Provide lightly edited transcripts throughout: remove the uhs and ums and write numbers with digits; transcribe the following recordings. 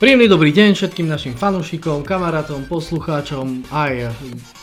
Príjemný dobrý deň všetkým našim fanúšikom, kamarátom, poslucháčom aj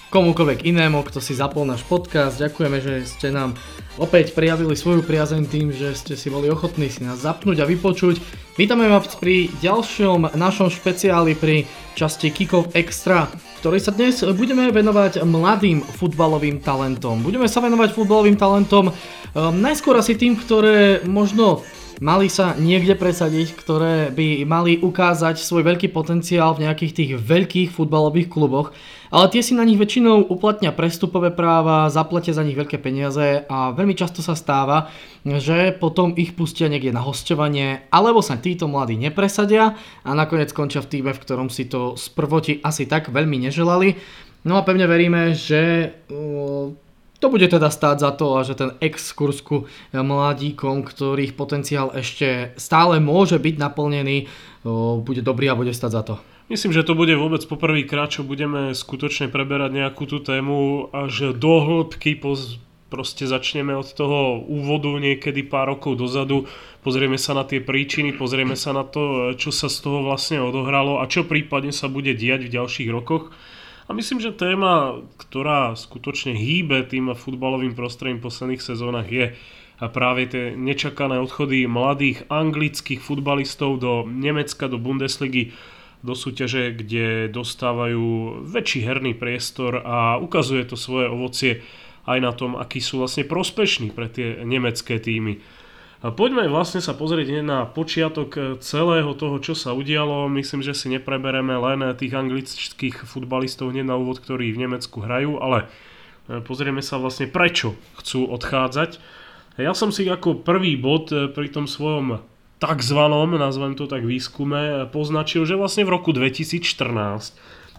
komukoľvek inému, kto si zapol náš podcast. Ďakujeme, že ste nám opäť prijavili svoju priazeň tým, že ste si boli ochotní si nás zapnúť a vypočuť. Vítame vás pri ďalšom našom špeciáli pri časti Kickoff extra, ktorý sa dnes budeme venovať mladým futbalovým talentom. Budeme sa venovať futbalovým talentom najskôr asi tým, ktoré možno mali sa niekde presadiť, ktoré by mali ukázať svoj veľký potenciál v nejakých tých veľkých futbalových kluboch, ale tie si na nich väčšinou uplatnia prestupové práva, zaplatia za nich veľké peniaze a veľmi často sa stáva, že potom ich pustia niekde na hosťovanie, alebo sa títo mladí nepresadia a nakoniec končia v týme, v ktorom si to sprvoti asi tak veľmi neželali. No a pevne veríme, že to bude teda stáť za to a že ten exkurs ku mladíkom, ktorých potenciál ešte stále môže byť naplnený, bude dobrý a bude stáť za to. Myslím, že to bude vôbec poprvýkrát, čo budeme skutočne preberať nejakú tú tému až do hĺbky. Proste začneme od toho úvodu niekedy pár rokov dozadu, pozrieme sa na tie príčiny, pozrieme sa na to, čo sa z toho vlastne odohralo a čo prípadne sa bude diať v ďalších rokoch. A myslím, že téma, ktorá skutočne hýbe tým futbalovým prostredím v posledných sezónach, je práve tie nečakané odchody mladých anglických futbalistov do Nemecka, do Bundesligy, do súťaže, kde dostávajú väčší herný priestor a ukazuje to svoje ovocie aj na tom, akí sú vlastne prospešní pre tie nemecké týmy. A poďme vlastne sa pozrieť na počiatok celého toho, čo sa udialo. Myslím, že si neprebereme len tých anglických futbalistov hneď na úvod, ktorí v Nemecku hrajú, ale pozrieme sa vlastne, prečo chcú odchádzať. Ja som si ako prvý bod pri tom svojom takzvanom, nazvem to tak, výskume poznačil, že vlastne v roku 2014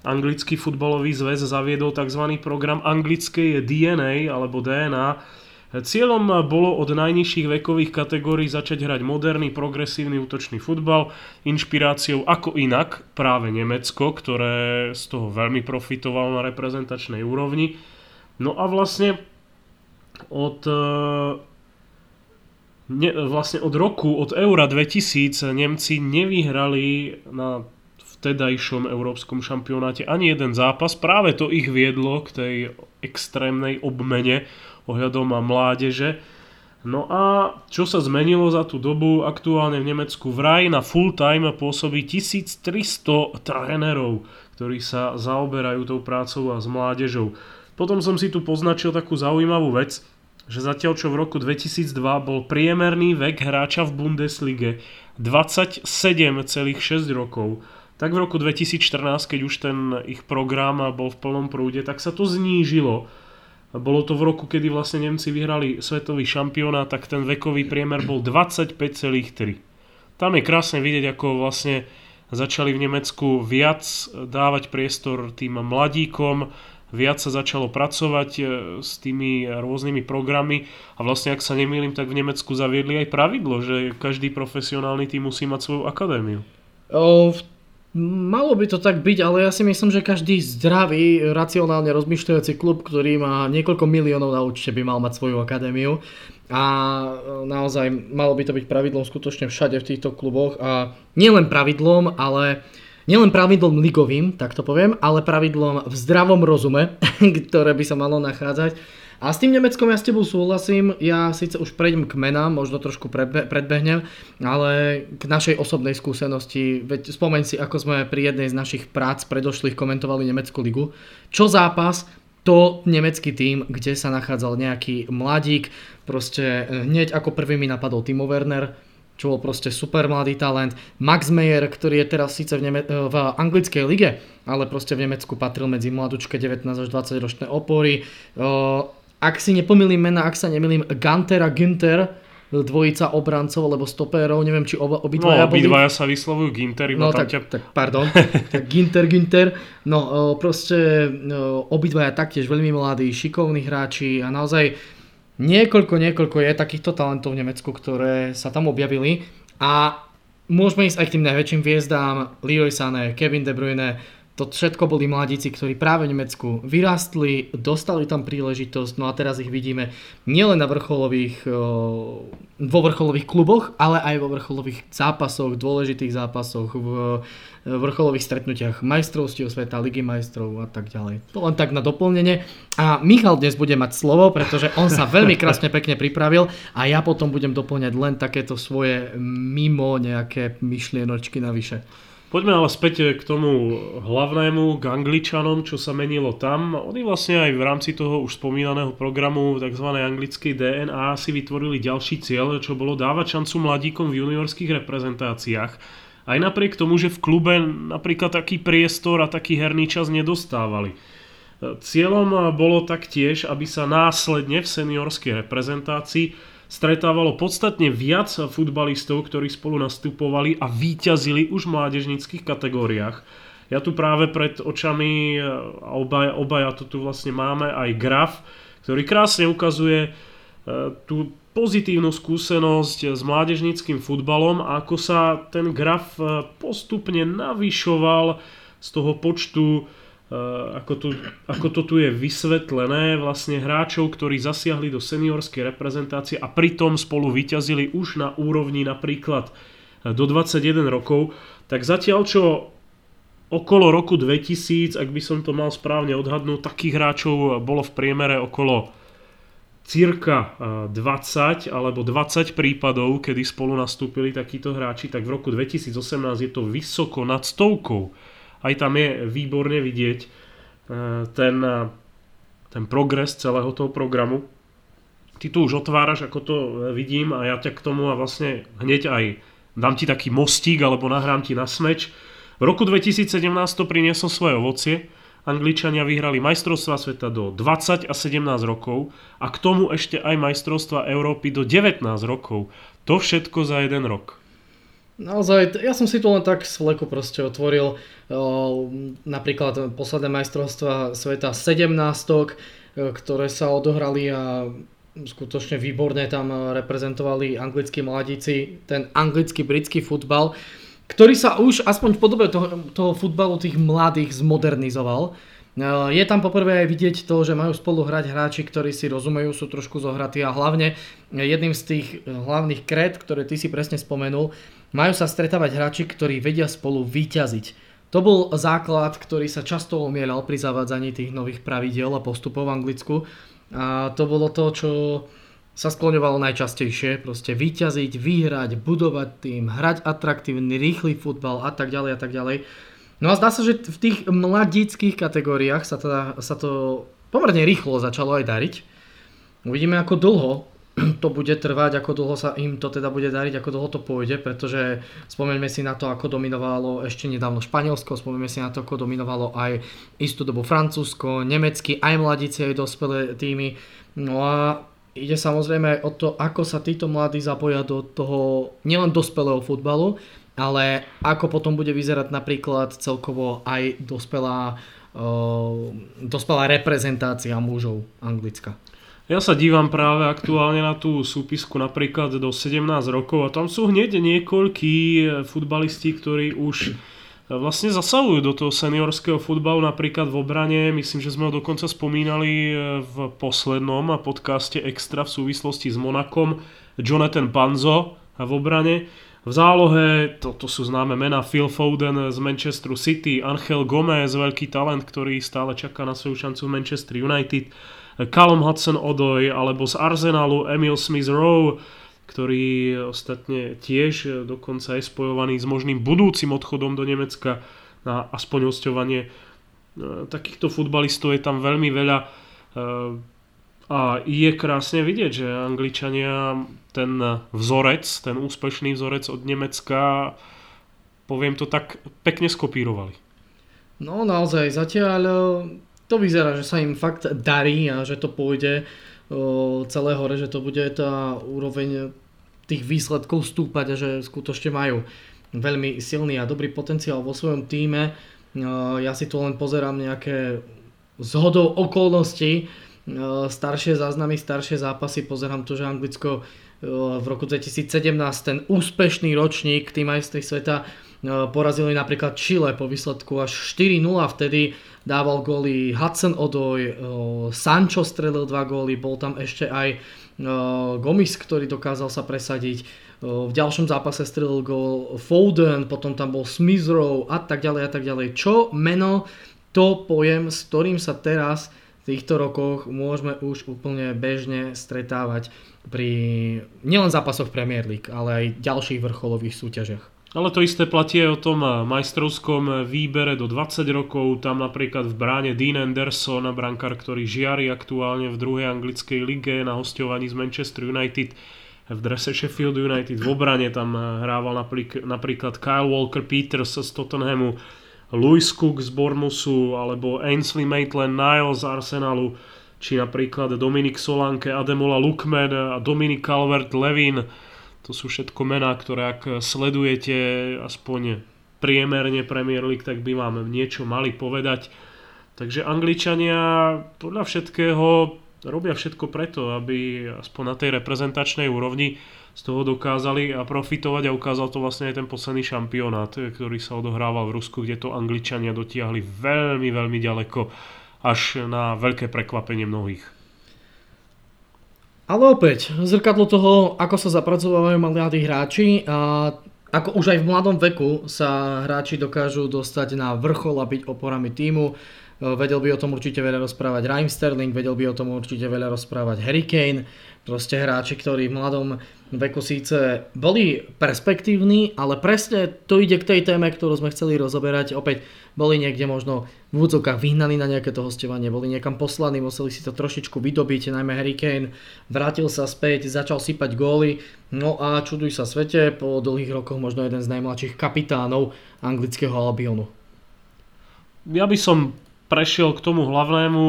Anglický futbalový zväz zaviedol tzv. Program anglické DNA alebo DNA. Cieľom bolo od najnižších vekových kategórií začať hrať moderný, progresívny útočný futbal, inšpiráciou ako inak práve Nemecko, ktoré z toho veľmi profitovalo na reprezentačnej úrovni. No a vlastne od roku, od Eura 2000 Nemci nevyhrali na vtedajšom európskom šampionáte ani jeden zápas. Práve to ich viedlo k tej extrémnej obmene ohľadom a mládeže. No a čo sa zmenilo za tú dobu? Aktuálne v Nemecku vraj na full time pôsobí 1300 trénerov, ktorí sa zaoberajú tou prácou a s mládežou. Potom som si tu poznačil takú zaujímavú vec, že zatiaľ čo v roku 2002 bol priemerný vek hráča v Bundeslige 27,6 rokov, tak v roku 2014, keď už ten ich program bol v plnom prúde, tak sa to znížilo. Bolo to v roku, kedy vlastne Nemci vyhrali svetový šampionát, tak ten vekový priemer bol 25,3. Tam je krásne vidieť, ako vlastne začali v Nemecku viac dávať priestor tým mladíkom, viac sa začalo pracovať s tými rôznymi programy a vlastne, ak sa nemýlim, tak v Nemecku zaviedli aj pravidlo, že každý profesionálny tým musí mať svoju akadémiu. Malo by to tak byť, ale ja si myslím, že každý zdravý, racionálne rozmýšľajúci klub, ktorý má niekoľko miliónov na účte, by mal mať svoju akadémiu a naozaj malo by to byť pravidlom skutočne všade v týchto kluboch a nielen pravidlom ligovým, tak to poviem, ale pravidlom v zdravom rozume, ktoré by sa malo nachádzať. A s tým Nemeckom ja s tebou súhlasím, ja síce už prejdem k menám, možno trošku predbehnem, ale k našej osobnej skúsenosti, veď spomeň si, ako sme pri jednej z našich prác predošlých komentovali Nemeckú ligu, čo zápas, to nemecký tím, kde sa nachádzal nejaký mladík, proste hneď ako prvý mi napadol Timo Werner, čo bol proste super mladý talent. Max Meyer, ktorý je teraz síce v anglickej lige, ale proste v Nemecku patril medzi mladúčke 19 až 20 ročné opory. Ak si nepomýlim mena, ak sa nemýlim, Ginter a Ginter, dvojica obrancov alebo stopérov, neviem či obidvaja boli. No obidvaja sa vyslovujú Ginter, iba no, tam ťa... tak pardon, tak Ginter, no proste obidvaja taktiež veľmi mladí, šikovní hráči a naozaj niekoľko je takýchto talentov v Nemecku, ktoré sa tam objavili a môžeme ísť aj k tým najväčším hviezdám, Leroy Sané, Kevin De Bruyne, To všetko boli mladíci, ktorí práve v Nemecku vyrástli, dostali tam príležitosť, no a teraz ich vidíme nielen na vo vrcholových kluboch, ale aj vo vrcholových zápasoch, dôležitých zápasoch, v vrcholových stretnutiach majstrovstiev sveta, ligy majstrov a tak ďalej. To len tak na doplnenie. A Michal dnes bude mať slovo, pretože on sa veľmi krásne pekne pripravil a ja potom budem doplňať len takéto svoje mimo nejaké myšlienočky navyše. Poďme ale späť k tomu hlavnému, k Angličanom, čo sa menilo tam. Oni vlastne aj v rámci toho už spomínaného programu tzv. Anglické DNA si vytvorili ďalší cieľ, čo bolo dávať šancu mladíkom v juniorských reprezentáciách. Aj napriek tomu, že v klube napríklad taký priestor a taký herný čas nedostávali. Cieľom bolo taktiež, aby sa následne v seniorskej reprezentácii stretávalo podstatne viac futbalistov, ktorí spolu nastupovali a víťazili už v mládežníckych kategóriách. Ja tu práve pred očami, obaja to tu vlastne máme, aj graf, ktorý krásne ukazuje tú pozitívnu skúsenosť s mládežníckym futbalom a ako sa ten graf postupne navyšoval z toho počtu, ako to tu je vysvetlené, vlastne hráčov, ktorí zasiahli do seniorskej reprezentácie a pritom spolu vyťazili už na úrovni napríklad do 21 rokov, tak zatiaľ čo okolo roku 2000, ak by som to mal správne odhadnúť, takých hráčov bolo v priemere okolo cirka 20 alebo 20 prípadov, kedy spolu nastúpili takíto hráči, tak v roku 2018 je to vysoko nad stovkou. Aj tam je výborne vidieť ten progres celého toho programu. Ty tu už otváraš, ako to vidím, a ja ťa k tomu a vlastne hneď aj dám ti taký mostík alebo nahrám ti na smeč. V roku 2017 to priniesol svoje ovocie. Angličania vyhrali majstrovstvá sveta do 20 a 17 rokov a k tomu ešte aj majstrovstvá Európy do 19 rokov. To všetko za jeden rok. Naozaj, ja som si to len tak z fleku proste otvoril, napríklad posledné majstrovstvá sveta 17-tok, ktoré sa odohrali a skutočne výborne tam reprezentovali anglickí mladíci, ten anglický britský futbal, ktorý sa už aspoň v podobe toho futbalu tých mladých zmodernizoval. Je tam poprvé aj vidieť to, že majú spolu hrať hráči, ktorí si rozumejú, sú trošku zohratí a hlavne jedným z tých hlavných krét, ktoré ty si presne spomenul, majú sa stretávať hráči, ktorí vedia spolu víťaziť. To bol základ, ktorý sa často omieľal pri zavádzaní tých nových pravidiel a postupov v Anglicku a to bolo to, čo sa skloňovalo najčastejšie, proste víťaziť, vyhrať, budovať tým, hrať atraktívny, rýchly futbal a tak ďalej a tak ďalej. No a zdá sa, že v tých mladíckych kategóriách sa to pomerne rýchlo začalo aj dariť. Uvidíme, ako dlho to bude trvať, ako dlho sa im to teda bude dariť, ako dlho to pôjde, pretože spomeňme si na to, ako dominovalo ešte nedávno Španielsko, spomeňme si na to, ako dominovalo aj istú dobu Francúzsko, Nemecky, aj mladíci, aj dospelé týmy. No a ide samozrejme aj o to, ako sa títo mladí zapoja do toho nielen dospelého futbalu, ale ako potom bude vyzerať napríklad celkovo aj dospelá reprezentácia mužov Anglicka. Ja sa dívam práve aktuálne na tú súpisku napríklad do 17 rokov a tam sú hneď niekoľkí futbalisti, ktorí už vlastne zasahujú do toho seniorského futbalu, napríklad v obrane. Myslím, že sme ho dokonca spomínali v poslednom podcaste Extra v súvislosti s Monakom. Jonathan Panzo v obrane. V zálohe, to sú známe mená, Phil Foden z Manchesteru City, Angel Gomez, veľký talent, ktorý stále čaká na svoju šancu v Manchester United, Callum Hudson-Odoi, alebo z Arsenalu Emil Smith-Rowe, ktorý ostatne tiež dokonca je spojovaný s možným budúcim odchodom do Nemecka na aspoň hosťovanie. Takýchto futbalistov je tam veľmi veľa a je krásne vidieť, že Angličania ten vzorec, ten úspešný vzorec od Nemecka, poviem to tak, pekne skopírovali. No naozaj, zatiaľ to vyzerá, že sa im fakt darí a že to pôjde celé hore, že to bude tá úroveň tých výsledkov stúpať a že skutočne majú veľmi silný a dobrý potenciál vo svojom tíme. Ja si tu len pozerám nejaké zhodou okolností, staršie záznamy, staršie zápasy, pozerám to, že Anglicko v roku 2017, ten úspešný ročník, tým majstri sveta, Porazili napríklad Chile po výsledku až 4-0, vtedy dával góly Hudson-Odoi, Sancho strelil 2 góly, bol tam ešte aj Gomis, ktorý dokázal sa presadiť. V ďalšom zápase strelil gól Foden, potom tam bol Smith-Rowe a tak ďalej. Čo meno, to pojem, s ktorým sa teraz v týchto rokoch môžeme už úplne bežne stretávať pri nielen zápasoch Premier League, ale aj ďalších vrcholových súťažiach. Ale to isté platí o tom majstrovskom výbere do 20 rokov. Tam napríklad v bráne Dean Anderson, brankár, ktorý žiari aktuálne v druhej anglickej lige na hosťovaní z Manchester United v drese Sheffield United. V obrane tam hrával napríklad Kyle Walker-Peters z Tottenhamu, Louis Cook z Bournemouthu alebo Ainsley Maitland-Niles z Arsenalu, či napríklad Dominic Solanke, Ademola Lookman a Dominic Calvert-Lewin. To sú všetko mená, ktoré ak sledujete aspoň priemerne Premier League, tak by vám niečo mali povedať. Takže Angličania podľa všetkého robia všetko preto, aby aspoň na tej reprezentačnej úrovni z toho dokázali a profitovať, a ukázal to vlastne aj ten posledný šampionát, ktorý sa odohrával v Rusku, kde to Angličania dotiahli veľmi, veľmi ďaleko, až na veľké prekvapenie mnohých. Ale opäť, zrkadlo toho, ako sa zapracovávajú mladí hráči a ako už aj v mladom veku sa hráči dokážu dostať na vrchol a byť oporami tímu. Vedel by o tom určite veľa rozprávať Raheem Sterling, vedel by o tom určite veľa rozprávať Harry Kane. Proste hráči, ktorí v mladom veku síce boli perspektívni, ale presne to ide k tej téme, ktorú sme chceli rozoberať. Opäť boli niekde možno v úvodzovkách vyhnaní na nejaké to hosťovanie, boli niekam poslaní, museli si to trošičku vydobiť, najmä Harry Kane vrátil sa späť, začal sypať góly. No a čuduj sa svete, po dlhých rokoch možno jeden z najmladších kapitánov anglického Albionu. Ja by som prešiel k tomu hlavnému,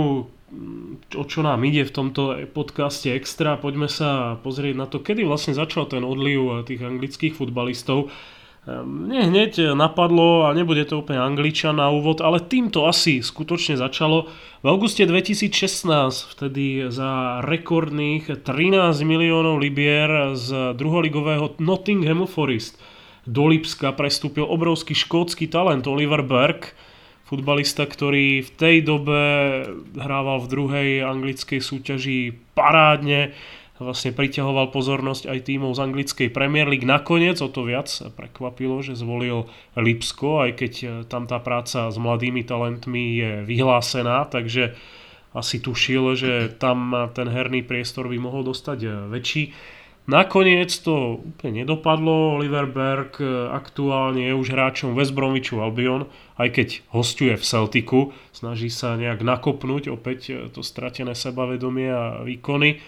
o čo nám ide v tomto podcaste extra. Poďme sa pozrieť na to, kedy vlastne začal ten odliv tých anglických futbalistov. Mne hneď napadlo, a nebude to úplne Angličan na úvod, ale týmto asi skutočne začalo. V auguste 2016, vtedy za rekordných 13 miliónov libier z druholigového Nottinghamu Forest do Lipska prestúpil obrovský škótsky talent Oliver Burke, futbalista, ktorý v tej dobe hrával v druhej anglickej súťaži parádne, vlastne priťahoval pozornosť aj tímov z anglickej Premier League. Nakoniec o to viac prekvapilo, že zvolil Lipsko, aj keď tam tá práca s mladými talentmi je vyhlásená, takže asi tušil, že tam ten herný priestor by mohol dostať väčší. Nakoniec to úplne nedopadlo. Oliver Burke aktuálne je už hráčom West Bromwichu Albion, aj keď hosťuje v Celticu, snaží sa nejak nakopnúť opäť to stratené sebavedomie a výkony.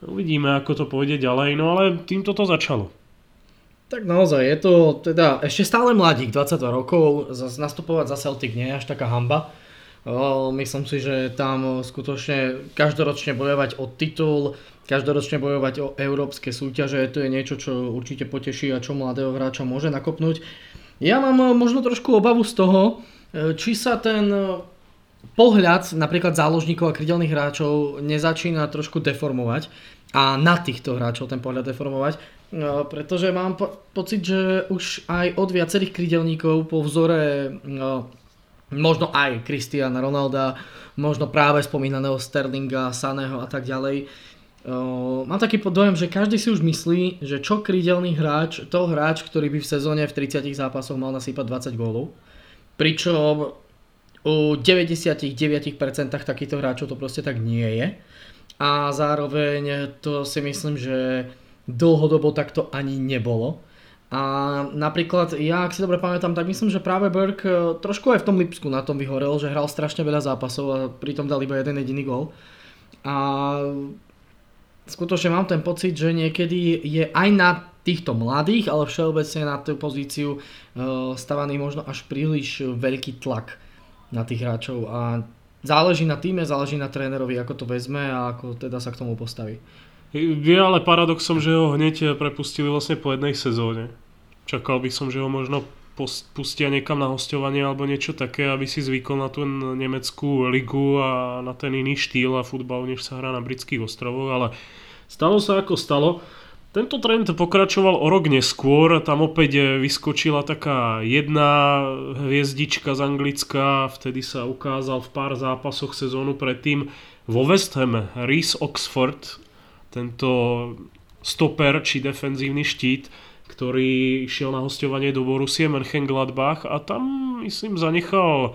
Uvidíme, ako to pôjde ďalej, no ale týmto to začalo. Tak naozaj, je to teda ešte stále mladík, 22 rokov, nastupovať za Celtic nie je až taká hanba. Myslím si, že tam skutočne každoročne bojovať o titul, každoročne bojovať o európske súťaže, to je niečo, čo určite poteší a čo mladého hráča môže nakopnúť. Ja mám možno trošku obavu z toho, či sa ten pohľad napríklad záložníkov a krydelných hráčov nezačína trošku deformovať a na týchto hráčov ten pohľad deformovať, pretože mám pocit, že už aj od viacerých krydelníkov po vzore možno aj Cristiana Ronalda, možno práve spomínaného Sterlinga, Saného a tak ďalej. Mám taký dojem, že každý si už myslí, že čo krídelný hráč, to hráč, ktorý by v sezóne v 30 zápasoch mal nasýpať 20 gólov. Pričom u 99% takýchto hráčov to proste tak nie je. A zároveň to si myslím, že dlhodobo takto ani nebolo. A napríklad ja, ak si dobre pamätám, tak myslím, že práve Burke trošku aj v tom Lipsku na tom vyhorel, že hral strašne veľa zápasov a pritom dal iba jeden jediný gól. A skutočne mám ten pocit, že niekedy je aj na týchto mladých, ale všeobecne na tú pozíciu stavaný možno až príliš veľký tlak na tých hráčov. A záleží na týme, záleží na trénerovi, ako to vezme a ako teda sa k tomu postaví. Je ale paradoxom, že ho hneď prepustili vlastne po jednej sezóne. Čakal by som, že ho možno pustia niekam na hosťovanie alebo niečo také, aby si zvykol na tú nemeckú ligu a na ten iný štýl a futbal, než sa hrá na britských ostrovoch, ale stalo sa ako stalo. Tento trend pokračoval o rok neskôr, tam opäť vyskočila taká jedna hviezdička z Anglicka, vtedy sa ukázal v pár zápasoch sezónu predtým vo West Ham Reece Oxford, tento stoper či defenzívny štít, ktorý išiel na hosťovanie do Borussia Mönchengladbach a tam myslím zanechal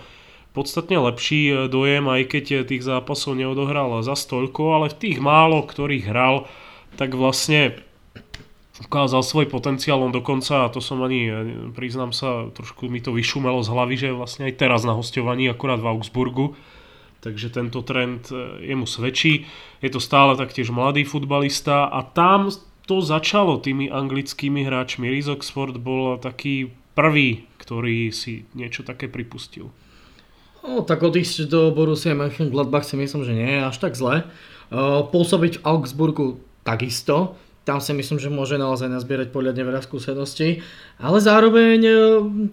podstatne lepší dojem, aj keď tých zápasov neodohral za stoľko, ale v tých málo, ktorých hral, tak vlastne ukázal svoj potenciál. On dokonca, a to som ani, priznám sa, trošku mi to vyšumelo z hlavy, že vlastne aj teraz na hosťovaní, akurát v Augsburgu, takže tento trend jemu svedčí. Je to stále taktiež mladý futbalista a tam to začalo tými anglickými hráčmi. Reece Oxford bol taký prvý, ktorý si niečo také pripustil. No, tak odísť do Borussia Mönchengladbach si myslím, že nie je až tak zle. Pôsobiť v Augsburgu takisto. Tam si myslím, že môže naozaj nazbierať poriadne veľa skúseností, ale zároveň,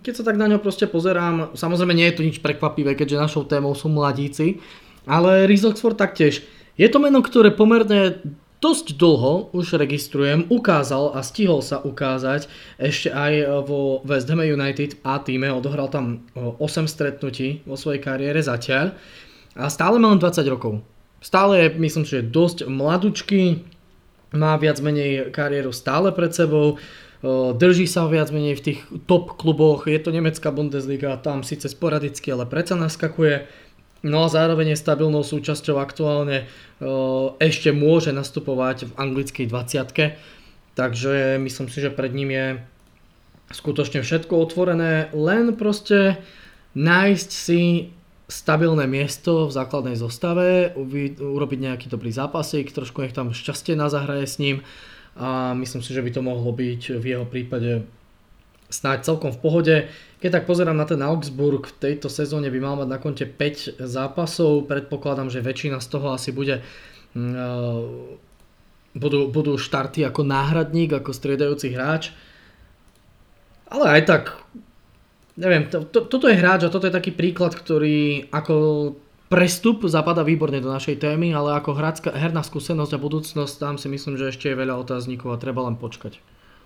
keď sa tak na ňo proste pozerám, samozrejme nie je to nič prekvapivé, keďže našou témou sú mladíci, ale Reece Oxford taktiež. Je to meno, ktoré pomerne dosť dlho už registrujem, ukázal a stihol sa ukázať ešte aj vo West Ham United a týme, odohral tam 8 stretnutí vo svojej kariére zatiaľ a stále má len 20 rokov. Stále je, myslím, že je dosť mladúčky, má viac menej kariéru stále pred sebou, drží sa viac menej v tých top kluboch, je to nemecká Bundesliga, tam síce sporadicky, ale predsa naskakuje. No a zároveň je stabilnou súčasťou aktuálne, ešte môže nastupovať v anglickej 20-ke, takže myslím si, že pred ním je skutočne všetko otvorené, len proste nájsť si stabilné miesto v základnej zostave, urobiť nejaký dobrý zápasík, trošku nech tam šťastie nazahraje s ním a myslím si, že by to mohlo byť v jeho prípade snáď celkom v pohode. Keď tak pozerám na ten Augsburg, v tejto sezóne by mal mať na konte 5 zápasov, predpokladám, že väčšina z toho asi budú štarty ako náhradník, ako striedajúci hráč, ale aj tak neviem, toto je hráč a toto je taký príklad, ktorý ako prestup zapadá výborne do našej témy, ale ako herná skúsenosť a budúcnosť, tam si myslím, že ešte je veľa otáznikov a treba len počkať.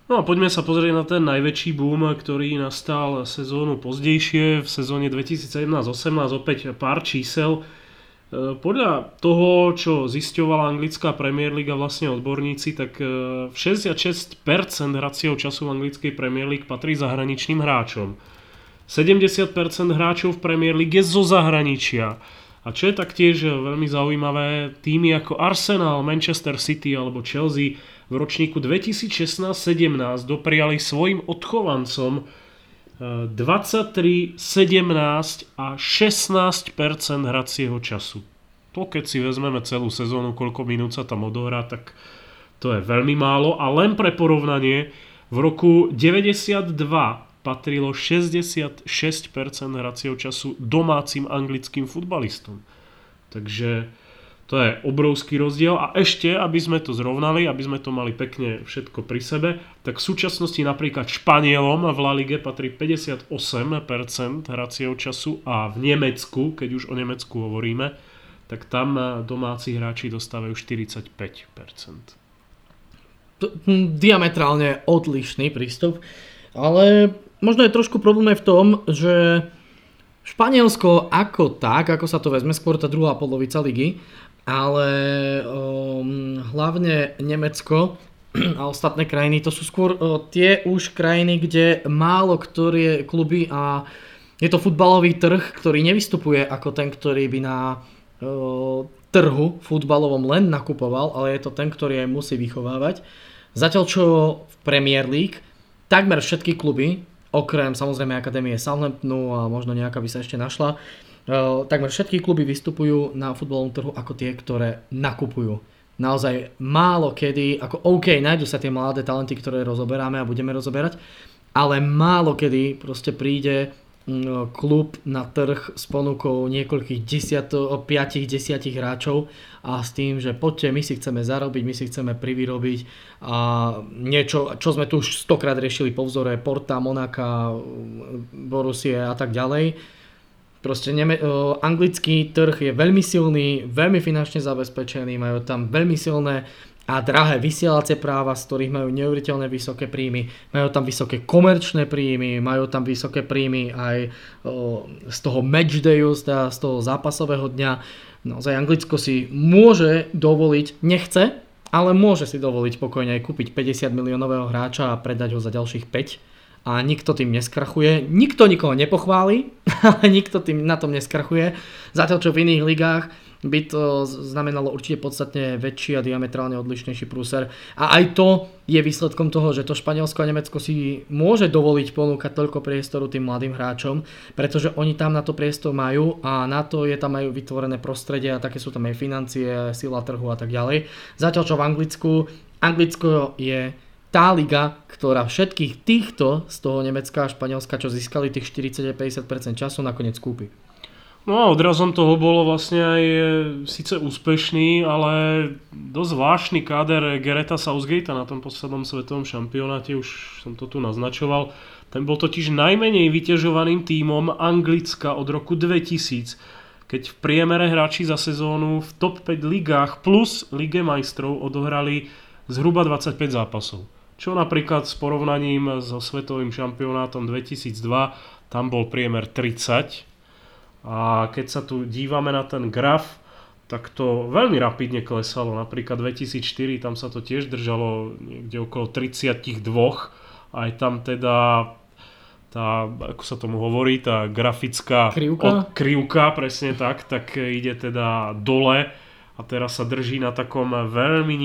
No a poďme sa pozrieť na ten najväčší boom, ktorý nastal sezónu pozdejšie, v sezóne 2017-18, opäť pár čísel. Podľa toho, čo zisťovala anglická Premier League a vlastne odborníci, tak 66% hracieho času v anglickej Premier League patrí zahraničným hráčom. 70% hráčov v Premier League je zo zahraničia. A čo je taktiež veľmi zaujímavé, týmy ako Arsenal, Manchester City alebo Chelsea v ročníku 2016-17 dopriali svojim odchovancom 23, 17 a 16% hracieho času. To keď si vezmeme celú sezónu, koľko minút sa tam odohrá, tak to je veľmi málo. A len pre porovnanie, v roku 92 patrilo 66% hracieho času domácim anglickým futbalistom. Takže to je obrovský rozdiel. A ešte, aby sme to zrovnali, aby sme to mali pekne všetko pri sebe, tak v súčasnosti napríklad Španielom v La Lige patrí 58% hracieho času a v Nemecku, keď už o Nemecku hovoríme, tak tam domáci hráči dostávajú 45%. Diametrálne odlišný prístup. Ale možno je trošku problém v tom, že Španielsko ako tak, ako sa to vezme, skôr tá druhá polovica ligy, ale hlavne Nemecko a ostatné krajiny, to sú skôr tie už krajiny, kde málo ktoré kluby a je to futbalový trh, ktorý nevystupuje ako ten, ktorý by na trhu futbalovom len nakupoval, ale je to ten, ktorý aj musí vychovávať. Zatiaľ čo v Premier League takmer všetky kluby, okrem samozrejme Akadémie Southamptonu a možno nejaká by sa ešte našla, takmer všetky kluby vystupujú na futbalovom trhu ako tie, ktoré nakupujú. Naozaj málo kedy, ako nájdu sa tie mladé talenty, ktoré rozoberáme a budeme rozoberať, ale málo kedy proste príde klub na trh s ponukou niekoľkých 5-10 hráčov a s tým, že poďte, my si chceme zarobiť, my si chceme privyrobiť a niečo, čo sme tu už 100-krát riešili po vzore Porta, Monaka, Borussie a tak ďalej. Proste anglický trh je veľmi silný, veľmi finančne zabezpečený, majú tam veľmi silné a drahé vysielacie práva, z ktorých majú neuveriteľne vysoké príjmy, majú tam vysoké komerčné príjmy, majú tam vysoké príjmy aj z toho matchdayu, z toho zápasového dňa. Naozaj Anglicko si môže dovoliť, nechce, ale môže si dovoliť pokojne aj kúpiť 50 miliónového hráča a predať ho za ďalších 5 a nikto tým neskrachuje, nikto nikoho nepochváli, ale nikto tým na tom neskrachuje, zatiaľ čo v iných ligách by to znamenalo určite podstatne väčší a diametrálne odlišnejší prúser. A aj to je výsledkom toho, že to Španielsko a Nemecko si môže dovoliť ponúkať toľko priestoru tým mladým hráčom, pretože oni tam na to priestor majú a na to je tam aj vytvorené prostredie a také sú tam aj financie, sila trhu a tak ďalej. Zatiaľ čo v Anglicku, Anglicko je tá liga, ktorá všetkých týchto z toho Nemecka a Španielska, čo získali tých 40-50% času, nakoniec kúpi. No a odrazom toho bolo vlastne aj síce úspešný, ale dosť zvláštny káder Garretha Southgatea na tom poslednom svetovom šampionáte, už som to tu naznačoval. Ten bol totiž najmenej vyťažovaným tímom Anglicka od roku 2000, keď v priemere hráči za sezónu v top 5 ligách plus Lige majstrov odohrali zhruba 25 zápasov. Čo napríklad s porovnaním so svetovým šampionátom 2002, tam bol priemer 30. A keď sa tu dívame na ten graf, tak to veľmi rapidne klesalo. Napríklad 2004, tam sa to tiež držalo niekde okolo 32. Aj tam teda tá, ako sa tomu hovorí, tá grafická krivka, presne tak ide teda dole a teraz sa drží na takom veľmi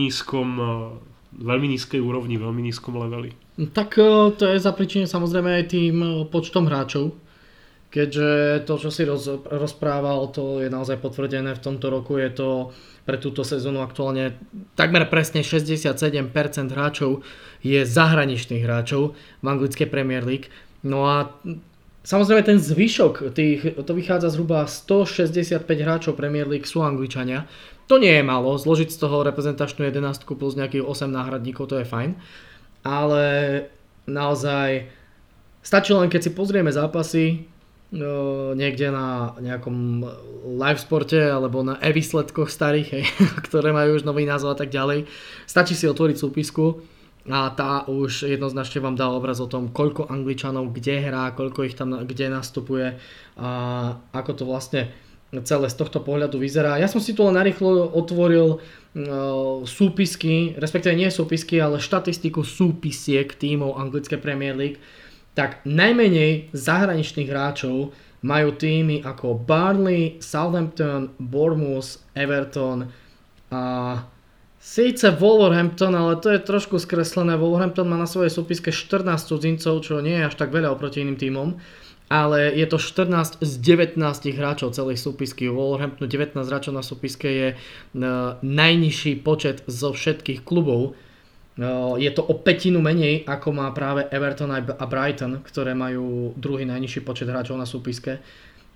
nízkej úrovni, veľmi nízkom leveli. Tak to je zapríčinené samozrejme aj tým počtom hráčov. Keďže to, čo si rozprával, to je naozaj potvrdené v tomto roku, je to pre túto sezónu aktuálne takmer presne 67% hráčov je zahraničných hráčov v anglickej Premier League. No a samozrejme ten zvyšok, to vychádza zhruba 165 hráčov Premier League sú Angličania. To nie je málo, zložiť z toho reprezentačnú 11 plus nejakých 8 náhradníkov, to je fajn. Ale naozaj stačí len, keď si pozrieme zápasy niekde na nejakom live sporte alebo na e-výsledkoch starých, ktoré majú už nový názov a tak ďalej. Stačí si otvoriť súpisku a tá už jednoznačne vám dá obraz o tom, koľko Angličanov kde hrá, koľko ich tam kde nastupuje a ako to vlastne celé z tohto pohľadu vyzerá. Ja som si tu len narýchlo otvoril súpisky, respektíve nie súpisky, ale štatistiku súpisiek tímov anglické Premier League. Tak najmenej zahraničných hráčov majú týmy ako Burnley, Southampton, Bournemouth, Everton a síce Wolverhampton, ale to je trošku skreslené. Wolverhampton má na svojej súpiske 14 cudzincov, čo nie je až tak veľa oproti iným týmom, ale je to 14 z 19 hráčov celej súpisky. Wolverhampton 19 hráčov na súpiske je najnižší počet zo všetkých klubov. Je to o pätinu menej, ako má práve Everton a Brighton, ktoré majú druhý najnižší počet hráčov na súpiske.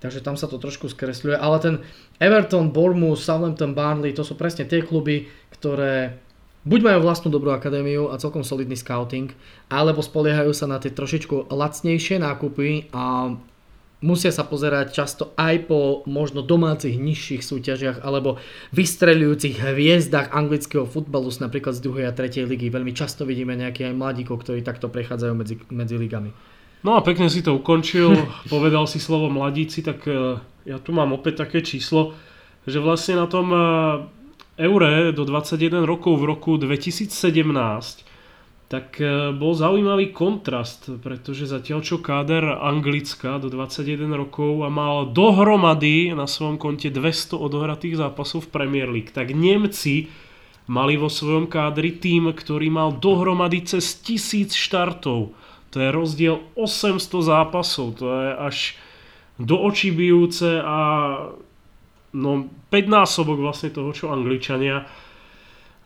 Takže tam sa to trošku skresľuje. Ale ten Everton, Bournemouth, Southampton, Burnley, to sú presne tie kluby, ktoré buď majú vlastnú dobrú akadémiu a celkom solidný scouting, alebo spoliehajú sa na tie trošičku lacnejšie nákupy a musia sa pozerať často aj po možno domácich nižších súťažiach alebo vystreľujúcich hviezdách anglického futbalu, napríklad z 2. a 3. ligy. Veľmi často vidíme nejakých aj mladíkov, ktorí takto prechádzajú medzi ligami. No a pekne si to ukončil, povedal si slovo mladíci, tak ja tu mám opäť také číslo, že vlastne na tom Eure do 21 rokov v roku 2017 tak bol zaujímavý kontrast, pretože zatiaľ čo káder Anglicka do 21 rokov a mal dohromady na svojom konte 200 odohratých zápasov v Premier League, tak Nemci mali vo svojom kádri tým, ktorý mal dohromady cez 1000 štartov. To je rozdiel 800 zápasov, to je až do očí bijúce a no 5-násobok vlastne toho, čo Angličania.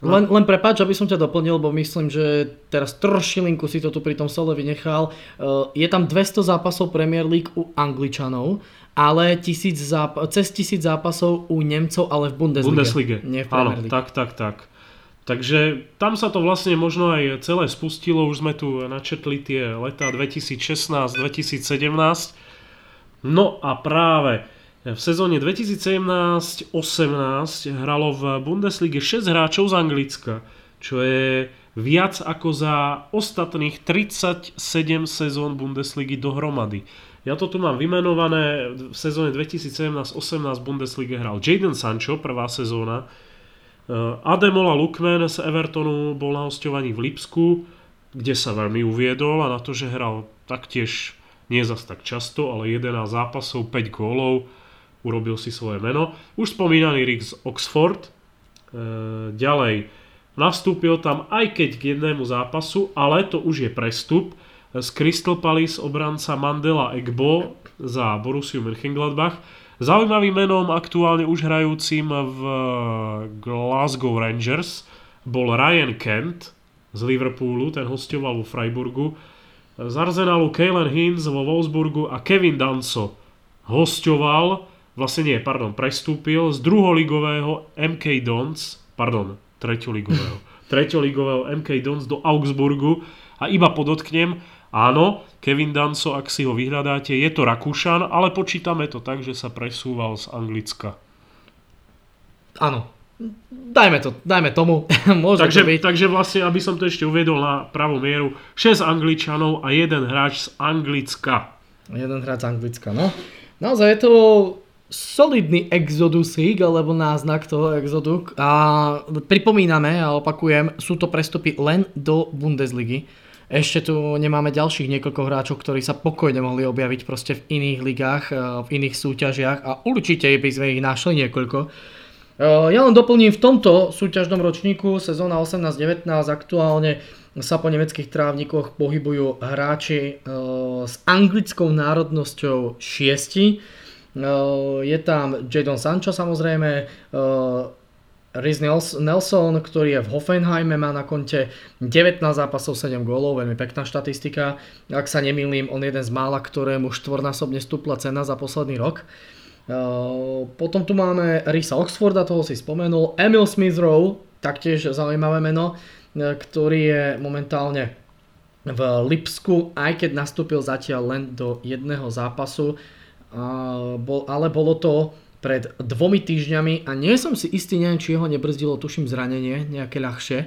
Len prepáč, aby som ťa doplnil, bo myslím, že teraz trošilinku si to tu pri tom sole vynechal. Je tam 200 zápasov Premier League u Angličanov, ale cez 1000 zápasov u Nemcov, ale v Bundeslige. Nie v Premier League. Áno, tak. Takže tam sa to vlastne možno aj celé spustilo. Už sme tu načetli tie letá 2016, 2017. No a práve v sezóne 2017-18 hralo v Bundeslige 6 hráčov z Anglicka, čo je viac ako za ostatných 37 sezón Bundesligy dohromady. Ja to tu mám vymenované, v sezóne 2017-18 Bundesliga hral Jadon Sancho, prvá sezóna, Ademola Lookman z Evertonu bol na hosťovaní v Lipsku, kde sa veľmi uviedol a na to, že hral taktiež nie zas tak často, ale 11 zápasov, 5 gólov, urobil si svoje meno. Už spomínaný Reece Oxford, ďalej nastúpil tam aj keď k jednému zápasu, ale to už je prestup z Crystal Palace obranca Mandela Egbo za Borussiu Mönchengladbach. Zaujímavým menom, aktuálne už hrajúcim v Glasgow Rangers, bol Ryan Kent z Liverpoolu, ten hosťoval vo Freiburgu. Z Arsenalu Callum Hudson-Odoi vo Wolfsburgu a Kevin Danso prestúpil z druholigového MK Dons, treťoligového MK Dons do Augsburgu. A iba podotknem, áno, Kevin Danso, ak si ho vyhľadáte, je to Rakúšan, ale počítame to tak, že sa presúval z Anglicka. Áno, dajme tomu. Takže vlastne, aby som to ešte uvedol na pravú mieru, 6 Angličanov a jeden hráč z Anglicka. No. Naozaj je to solidný exodusík, alebo náznak toho exodu. A pripomíname, a opakujem, sú to prestupy len do Bundesligy. Ešte tu nemáme ďalších niekoľko hráčov, ktorí sa pokojne mohli objaviť proste v iných ligách, v iných súťažiach a určite by sme ich našli niekoľko. Ja len doplním, v tomto súťažnom ročníku sezóna 18-19 aktuálne sa po nemeckých trávnikoch pohybujú hráči s anglickou národnosťou 6. Je tam Jadon Sancho samozrejme, Reece Nelson, ktorý je v Hoffenheime, má na konte 19 zápasov, 7 gólov, veľmi pekná štatistika. Ak sa nemýlim, on je jeden z mála, ktorému 4-násobne stúpla cena za posledný rok. Potom tu máme Reecea Oxforda, toho si spomenul, Emil Smith-Rowe, taktiež zaujímavé meno, ktorý je momentálne v Lipsku, aj keď nastúpil zatiaľ len do jedného zápasu, ale bolo to pred 2 týždňami a nie som si istý, neviem, či ho nebrzdilo, tuším, zranenie nejaké ľahšie,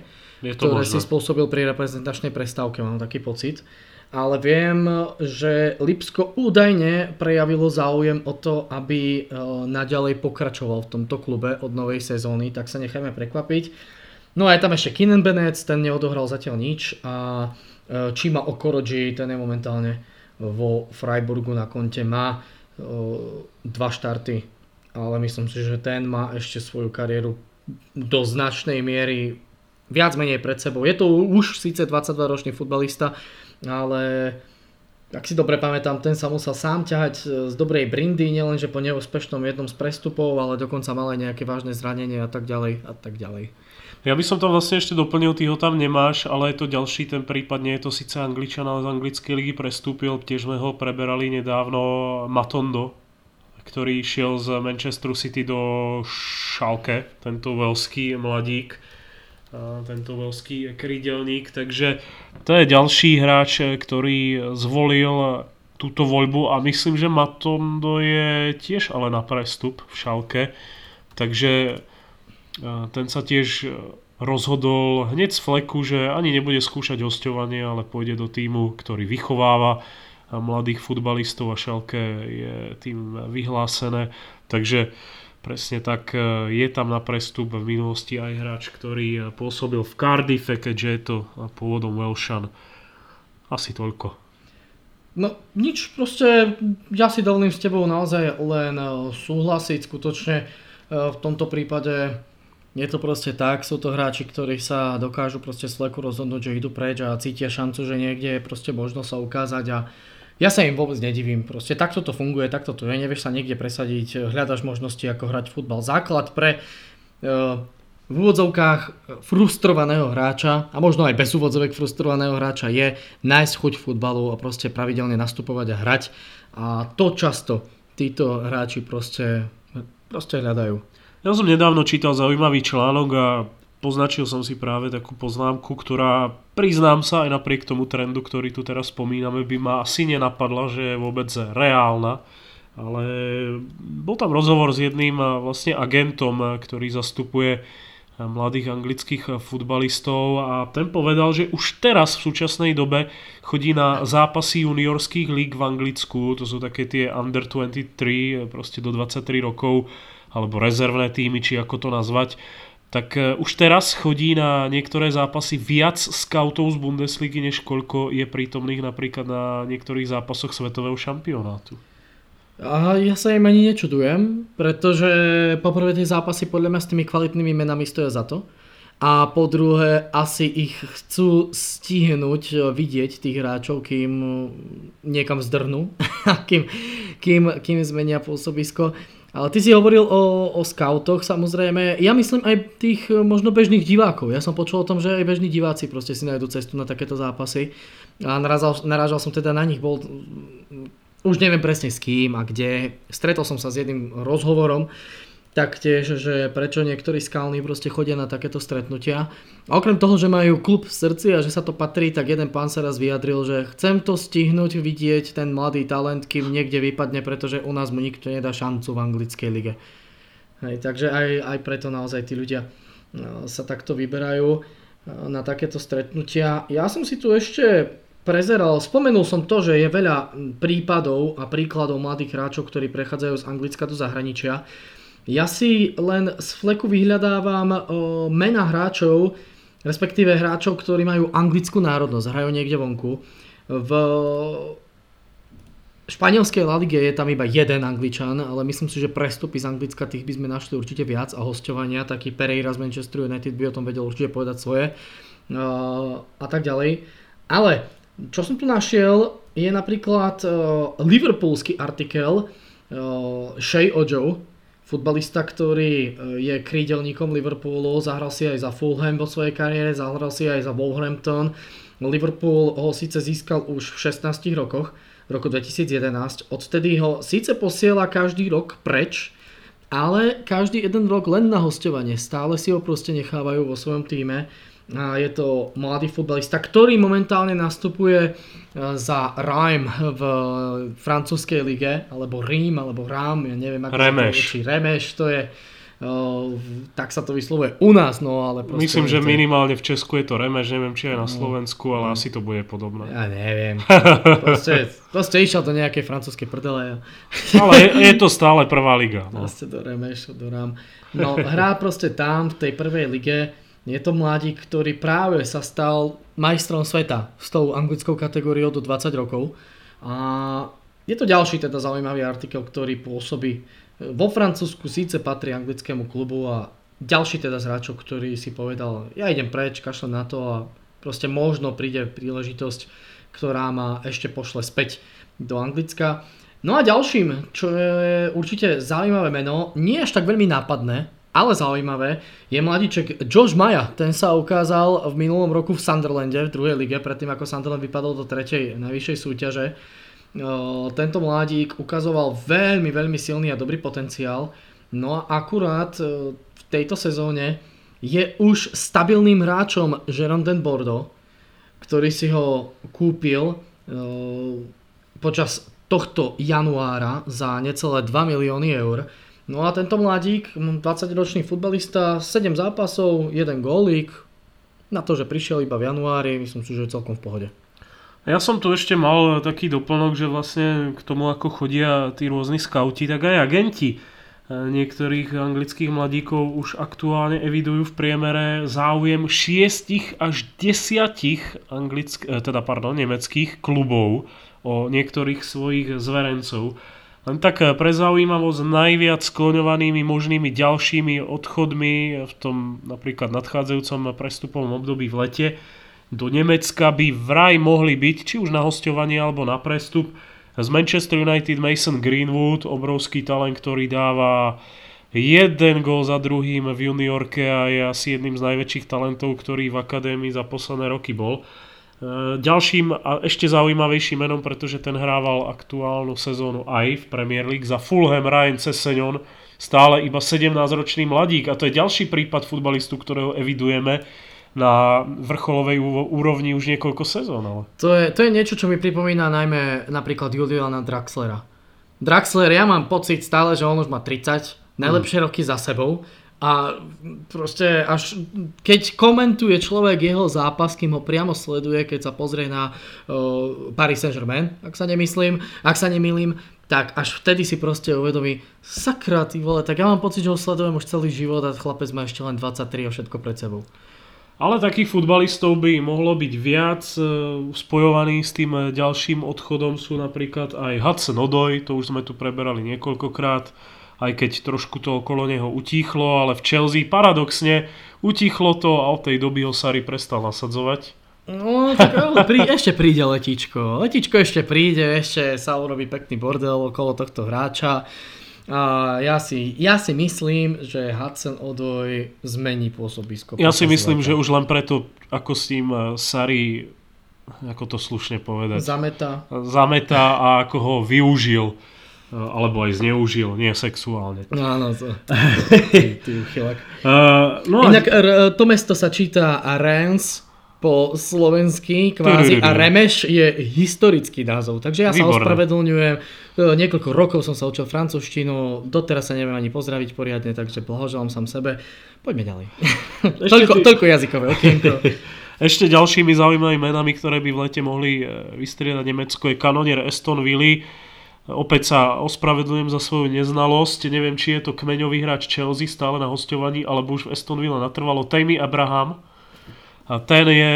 ktoré možno si spôsobil pri reprezentačnej prestávke, mám taký pocit. Ale viem, že Lipsko údajne prejavilo záujem o to, aby naďalej pokračoval v tomto klube od novej sezóny, tak sa nechajme prekvapiť. No a je tam ešte Keenan Bennett, ten neodohral zatiaľ nič a Chima Okoroji, ten je momentálne vo Freiburgu na konte, má 2 štarty, ale myslím si, že ten má ešte svoju kariéru do značnej miery viac menej pred sebou. Je to už síce 22-ročný futbalista, ale ak si dobre pamätám, ten sa musel sám ťahať z dobrej brindy, nielenže po neúspešnom jednom z prestupov, ale dokonca mal aj nejaké vážne zranenie a tak ďalej a tak ďalej. Ja by som tam vlastne ešte doplnil, ty ho tam nemáš, ale je to ďalší ten prípad, nie je to síce Angličan, ale z anglickej ligy prestúpil, tiež sme ho preberali nedávno, Matondo, ktorý šiel z Manchesteru City do Schalke, tento veľský mladík. Tento veľský krydelník, takže to je ďalší hráč, ktorý zvolil túto voľbu a myslím, že Matondo je tiež ale na prestup v Schalke, takže ten sa tiež rozhodol hneď z fleku, že ani nebude skúšať hosťovanie, ale pôjde do tímu, ktorý vychováva mladých futbalistov a Schalke je tým vyhlásené, takže presne tak, je tam na prestup v minulosti aj hráč, ktorý pôsobil v Cardiffe, keďže je to pôvodom Welshman. Asi toľko. No nič, proste ja si dovolím s tebou naozaj len súhlasiť, skutočne v tomto prípade je to proste tak, sú to hráči, ktorí sa dokážu proste sleku rozhodnúť, že idú preč a cítia šancu, že niekde je proste možno sa ukázať a ja sa im vôbec nedivím, proste takto to funguje, takto to je, nevieš sa niekde presadiť, hľadaš možnosti ako hrať futbal. Základ pre v úvodzovkách frustrovaného hráča a možno aj bez úvodzovek frustrovaného hráča je nájsť chuť futbalu a proste pravidelne nastupovať a hrať a to často títo hráči proste hľadajú. Ja som nedávno čítal zaujímavý článok a poznačil som si práve takú poznámku, ktorá, priznám sa, aj napriek tomu trendu, ktorý tu teraz spomíname, by ma asi nenapadla, že je vôbec reálna. Ale bol tam rozhovor s jedným vlastne agentom, ktorý zastupuje mladých anglických futbalistov a ten povedal, že už teraz v súčasnej dobe chodí na zápasy juniorských líg v Anglicku, to sú také tie under 23, proste do 23 rokov, alebo rezervné týmy, či ako to nazvať, tak už teraz chodí na niektoré zápasy viac scoutov z Bundesligy, než koľko je prítomných napríklad na niektorých zápasoch svetového šampionátu. A ja sa im ani nečudujem, pretože poprvé tie zápasy podľa mňa s tými kvalitnými menami stoja za to a po druhé asi ich chcú stihnúť vidieť tých hráčov, kým niekam zdrhnú, kým zmenia pôsobisko. Ale ty si hovoril o skautoch, samozrejme, ja myslím aj tých možno bežných divákov, ja som počul o tom, že aj bežní diváci proste si nájdu cestu na takéto zápasy a narážal som teda na nich, bol... Už neviem presne s kým a kde. Stretol som sa s jedným rozhovorom taktiež, že prečo niektorí skalní proste chodia na takéto stretnutia. A okrem toho, že majú klub v srdci a že sa to patrí, tak jeden pán sa raz vyjadril, že chcem to stihnúť, vidieť ten mladý talent, kým niekde vypadne, pretože u nás mu nikto nedá šancu v anglickej lige. Hej, takže aj preto naozaj tí ľudia sa takto vyberajú na takéto stretnutia. Ja som si tu ešte... Spomenul som to, že je veľa prípadov a príkladov mladých hráčov, ktorí prechádzajú z Anglicka do zahraničia. Ja si len z fleku vyhľadávam mena hráčov, respektíve hráčov, ktorí majú anglickú národnosť, hrajú niekde vonku. V španielskej La Lige je tam iba jeden Angličan, ale myslím si, že prestupy z Anglicka tých by sme našli určite viac a hosťovania, taký Pereira z Manchester United by o tom vedel určite povedať svoje a tak ďalej. Ale čo som tu našiel, je napríklad liverpoolský artikel Shay Ojo, futbalista, ktorý je krídelníkom Liverpoolu, zahral si aj za Fulham vo svojej kariére, zahral si aj za Wolverhampton. Liverpool ho síce získal už v 16 rokoch, v roku 2011, odtedy ho síce posiela každý rok preč, ale každý jeden rok len na hosťovanie, stále si ho proste nechávajú vo svojom týme. A je to mladý futbalista, ktorý momentálne nastupuje za Reims v francúzskej lige, alebo Rím, alebo Rám, ja neviem, ako Remeš, to je, tak sa to vyslovuje u nás, no ale proste... Myslím, že minimálne v Česku je to Remeš, neviem, či aj na Slovensku, ale asi to bude podobné. Ja neviem, proste išiel do nejakej francúzskej prdele. Ale je to stále prvá liga. No. Proste do Remeš, do Rám. No hrá proste tam, v tej prvej lige. Je to mladík, ktorý práve sa stal majstrom sveta s tou anglickou kategóriou do 20 rokov. A je to ďalší teda zaujímavý artikel, ktorý pôsobí vo Francúzsku, síce patrí anglickému klubu a ďalší teda z hráčov, ktorý si povedal, ja idem preč, kašlem na to a proste možno príde príležitosť, ktorá ma ešte pošle späť do Anglicka. No a ďalším, čo je určite zaujímavé meno, nie až tak veľmi nápadné, ale zaujímavé, je mladíček Josh Maja, ten sa ukázal v minulom roku v Sunderlande, v druhej lige, predtým ako Sunderland vypadol do tretej najvyššej súťaže. Tento mladík ukazoval veľmi, veľmi silný a dobrý potenciál, no a akurát v tejto sezóne je už stabilným hráčom Girondin Bordeaux, ktorý si ho kúpil počas tohto januára za necelé 2 milióny eur. No a tento mladík, 20-ročný futbalista, 7 zápasov, 1 gólik, na to, že prišiel iba v januári, myslím si, že je celkom v pohode. Ja som tu ešte mal taký doplnok, že vlastne k tomu, ako chodia tí rôzni skauti, tak aj agenti niektorých anglických mladíkov už aktuálne evidujú v priemere záujem 6 až 10 nemeckých klubov o niektorých svojich zverencov. Len tak pre zaujímavosť najviac skloňovanými možnými ďalšími odchodmi v tom napríklad nadchádzajúcom prestupovom období v lete do Nemecka by vraj mohli byť, či už na hosťovanie alebo na prestup, z Manchester United Mason Greenwood, obrovský talent, ktorý dáva jeden gól za druhým v juniorke a je asi jedným z najväčších talentov, ktorý v akadémii za posledné roky bol. Ďalším a ešte zaujímavejším menom, pretože ten hrával aktuálnu sezónu aj v Premier League za Fulham, Ryan Sessegnon, stále iba 17-ročný mladík a to je ďalší prípad futbalistu, ktorého evidujeme na vrcholovej úrovni už niekoľko sezón. Ale... To je niečo, čo mi pripomína najmä napríklad Juliana Draxlera. Draxler, ja mám pocit stále, že on už má 30, najlepšie roky za sebou. A proste až keď komentuje človek jeho zápas, kým ho priamo sleduje, keď sa pozrie na Paris Saint-Germain, ak sa nemýlim, tak až vtedy si proste uvedomí, sakra ty vole, tak ja mám pocit, že ho sledujem už celý život a chlapec má ešte len 23 a všetko pred sebou. Ale takých futbalistov by mohlo byť viac. Spojovaní s tým ďalším odchodom sú napríklad aj Hudson-Odoi, to už sme tu preberali niekoľkokrát, aj keď trošku to okolo neho utíchlo, ale v Chelsea paradoxne utíchlo to a od tej doby ho Sarri prestal nasadzovať. No, tak ešte príde letičko. Letičko ešte príde, ešte sa urobí pekný bordel okolo tohto hráča. A ja si myslím, že Hudson-Odoi zmení pôsobisko. Ja si myslím, že už len preto, ako s ním Sarri, ako to slušne povedať, zameta a ako ho využil. Alebo aj zneužil, nie sexuálne. Áno, to. Ty uchylak. Inak to mesto sa číta Reims po slovensky, kvázi, a Remeš je historický názov. Takže ja sa ospravedlňujem. Niekoľko rokov som sa učil francúzštinu, doteraz sa neviem ani pozdraviť poriadne, takže blahoželám sám sebe. Poďme ďalej. Toľko jazykové okienko. Ešte ďalšími zaujímavými menami, ktoré by v lete mohli vystriedať Nemecko, je kanonier Aston Villa. Opäť sa ospravedlňujem za svoju neznalosť. Neviem, či je to kmeňový hráč Chelsea stále na hosťovaní, alebo už v Aston Villa natrvalo. Tammy Abraham. A ten je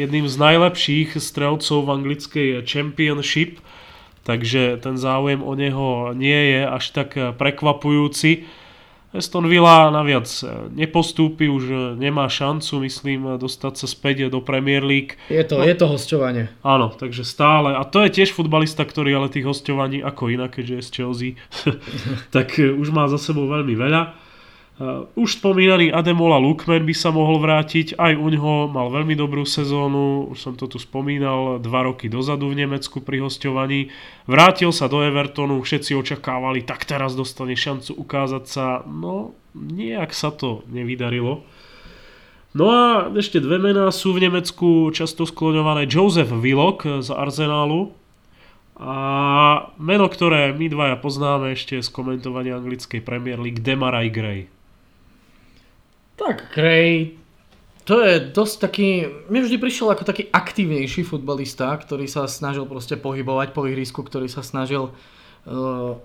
jedným z najlepších strelcov v anglickej Championship. Takže ten záujem o neho nie je až tak prekvapujúci. Aston Villa naviac nepostúpi, už nemá šancu, myslím, dostať sa späť do Premier League. Je to hosťovanie. Áno, takže stále. A to je tiež futbalista, ktorý ale tých hosťovaní ako inak, keďže je z Chelsea, tak už má za sebou veľmi veľa. Už spomínaný Ademola Lookman by sa mohol vrátiť. Aj uňho mal veľmi dobrú sezónu. Už som to tu spomínal 2 roky dozadu v Nemecku pri hosťovaní. Vrátil sa do Evertonu, všetci očakávali, tak teraz dostane šancu ukázať sa. No, nejak sa to nevydarilo. No a ešte dve mená sú v Nemecku často skloňované. Joseph Willock z Arsenálu a meno, ktoré my dvaja poznáme ešte z komentovania anglickej Premier League, Demarai Gray. Tak Gray, to je dosť taký, mi vždy prišiel ako taký aktívnejší futbalista, ktorý sa snažil proste pohybovať po ihrisku, ktorý sa snažil